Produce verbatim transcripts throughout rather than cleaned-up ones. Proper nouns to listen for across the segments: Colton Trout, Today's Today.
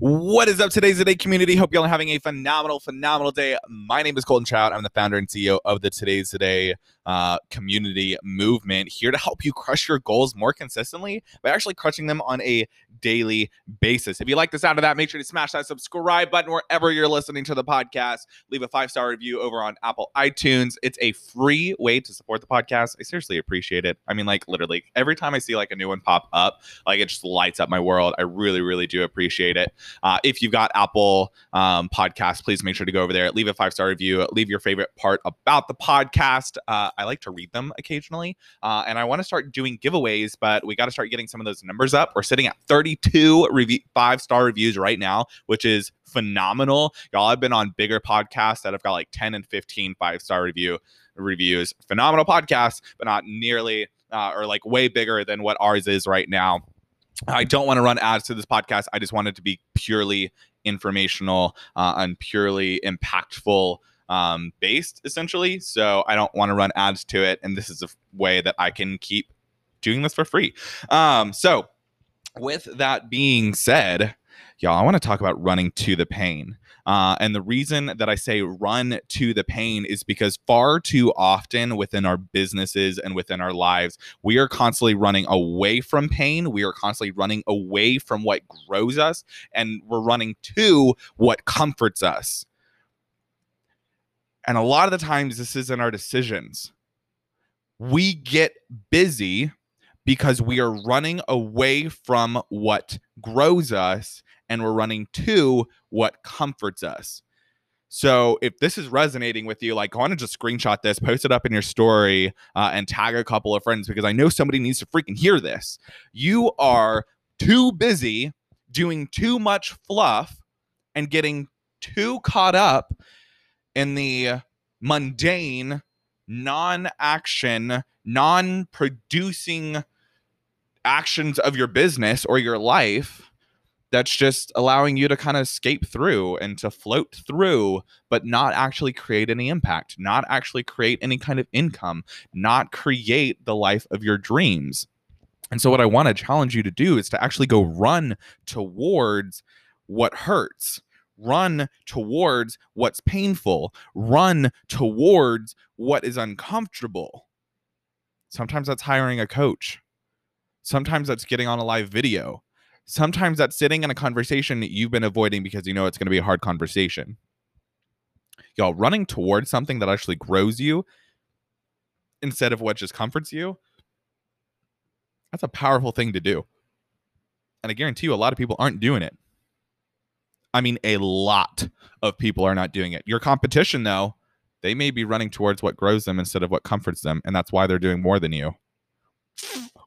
What is up, Today's Today community? Hope y'all are having a phenomenal, phenomenal day. My name is Colton Trout. I'm the founder and C E O of the Today's Today uh, community movement, here to help you crush your goals more consistently by actually crushing them on a daily basis. If you like the sound of that, make sure to smash that subscribe button wherever you're listening to the podcast. Leave a five-star review over on Apple iTunes. It's a free way to support the podcast. I seriously appreciate it. I mean, like, literally, every time I see like a new one pop up, like, it just lights up my world. I really, really do appreciate it. Uh, if you've got Apple um, podcasts, please make sure to go over there. Leave a five-star review. Leave your favorite part about the podcast. Uh, I like to read them occasionally. Uh, and I want to start doing giveaways, but we got to start getting some of those numbers up. We're sitting at thirty-two review, five-star reviews right now, which is phenomenal. Y'all have been on bigger podcasts that have got like ten and fifteen five-star review reviews. Phenomenal podcasts, but not nearly uh, or like way bigger than what ours is right now. I don't want to run ads to this podcast. I just want it to be purely informational uh, and purely impactful um, based, essentially. So I don't want to run ads to it. And this is a way that I can keep doing this for free. Um, so with that being said, y'all, I want to talk about running to the pain. Uh, and the reason that I say run to the pain is because far too often within our businesses and within our lives, we are constantly running away from pain. We are constantly running away from what grows us, and we're running to what comforts us. And a lot of the times this isn't our decisions. We get busy because we are running away from what grows us, and we're running to what comforts us. So if this is resonating with you, like, go on and just screenshot this, post it up in your story, uh, and tag a couple of friends, because I know somebody needs to freaking hear this. You are too busy doing too much fluff and getting too caught up in the mundane, non-action, non-producing actions of your business or your life that's just allowing you to kind of escape through and to float through, but not actually create any impact, not actually create any kind of income, not create the life of your dreams. And so what I want to challenge you to do is to actually go run towards what hurts, run towards what's painful, run towards what is uncomfortable. Sometimes that's hiring a coach. Sometimes that's getting on a live video. Sometimes that's sitting in a conversation that you've been avoiding because you know it's going to be a hard conversation. Y'all, running towards something that actually grows you instead of what just comforts you, that's a powerful thing to do. And I guarantee you a lot of people aren't doing it. I mean, a lot of people are not doing it. Your competition, though, they may be running towards what grows them instead of what comforts them, and that's why they're doing more than you.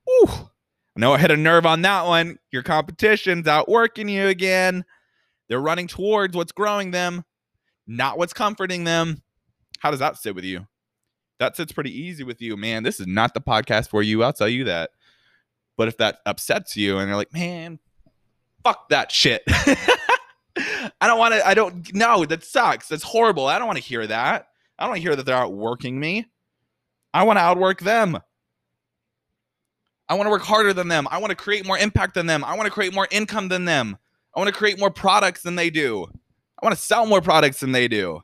Ooh. I know I hit a nerve on that one. Your competition's outworking you again. They're running towards what's growing them, not what's comforting them. How does that sit with you? That sits pretty easy with you, man. This is not the podcast for you. I'll tell you that. But if that upsets you and you're like, man, fuck that shit. I don't want to, I don't, no, that sucks. That's horrible. I don't want to hear that. I don't want to hear that they're outworking me. I want to outwork them. I want to work harder than them. I want to create more impact than them. I want to create more income than them. I want to create more products than they do. I want to sell more products than they do.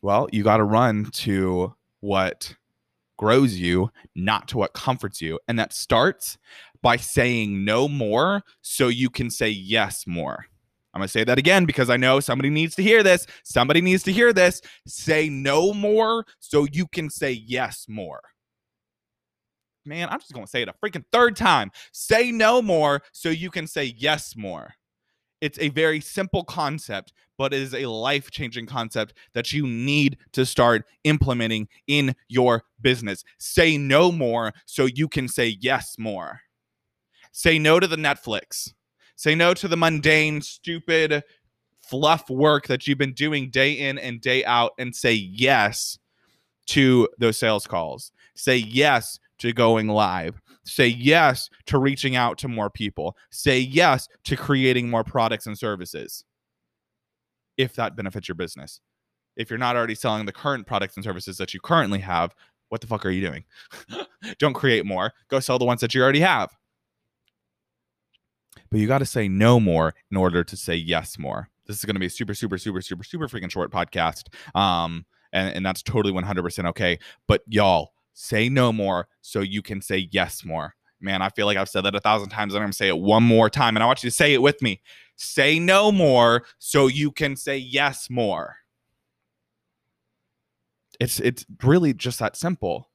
Well, you got to run to what grows you, not to what comforts you. And that starts by saying no more so you can say yes more. I'm going to say that again because I know somebody needs to hear this. Somebody needs to hear this. Say no more so you can say yes more. Man, I'm just going to say it a freaking third time. Say no more so you can say yes more. It's a very simple concept, but it is a life-changing concept that you need to start implementing in your business. Say no more so you can say yes more. Say no to the Netflix. Say no to the mundane, stupid, fluff work that you've been doing day in and day out, and say yes to those sales calls. Say yes to going live. Say yes to reaching out to more people. Say yes to creating more products and services, if that benefits your business. If you're not already selling the current products and services that you currently have, what the fuck are you doing? Don't create more. Go sell the ones that you already have. but you got to say no more in order to say yes more. This is going to be a super, super, super, super, super freaking short podcast. Um, and, and that's totally one hundred percent okay. But y'all, say no more so you can say yes more. Man, I feel like I've said that a thousand times. I'm going to say it one more time. And I want you to say it with me. Say no more so you can say yes more. It's, it's really just that simple.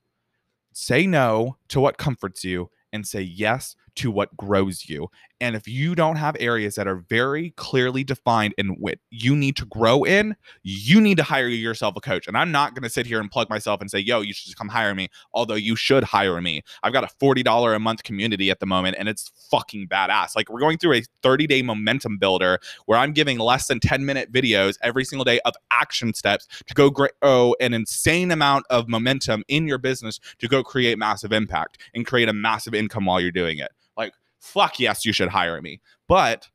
Say no to what comforts you and say yes to what grows you. And if you don't have areas that are very clearly defined in what you need to grow in, you need to hire yourself a coach. And I'm not going to sit here and plug myself and say, yo, you should just come hire me. Although you should hire me. I've got a forty dollars a month community at the moment, and it's fucking badass. Like, we're going through a thirty day momentum builder where I'm giving less than ten minute videos every single day of action steps to go grow an insane amount of momentum in your business to go create massive impact and create a massive income while you're doing it. Like, fuck yes, you should hire me. But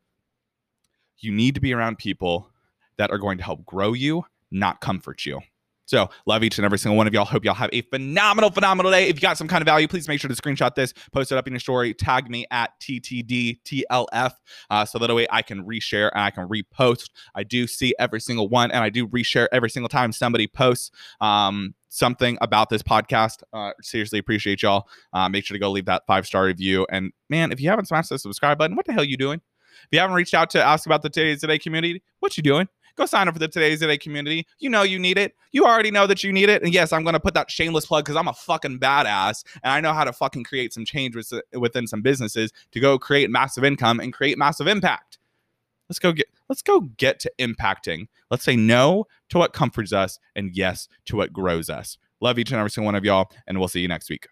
you need to be around people that are going to help grow you, not comfort you. So love each and every single one of y'all. Hope y'all have a phenomenal, phenomenal day. If you got some kind of value, please make sure to screenshot this, post it up in your story, tag me at T T D T L F, uh, so that way I can reshare and I can repost. I do see every single one, and I do reshare every single time somebody posts um, something about this podcast. Uh, seriously appreciate y'all. Uh, make sure to go leave that five star review. And man, if you haven't smashed the subscribe button, what the hell are you doing? If you haven't reached out to ask about the Today's Today community, what you doing? Go sign up for the Today's Today community. You know you need it. You already know that you need it. And yes, I'm going to put that shameless plug because I'm a fucking badass. And I know how to fucking create some change with, within some businesses to go create massive income and create massive impact. Let's go get, let's go get to impacting. Let's say no to what comforts us and yes to what grows us. Love each and every single one of y'all. And we'll see you next week.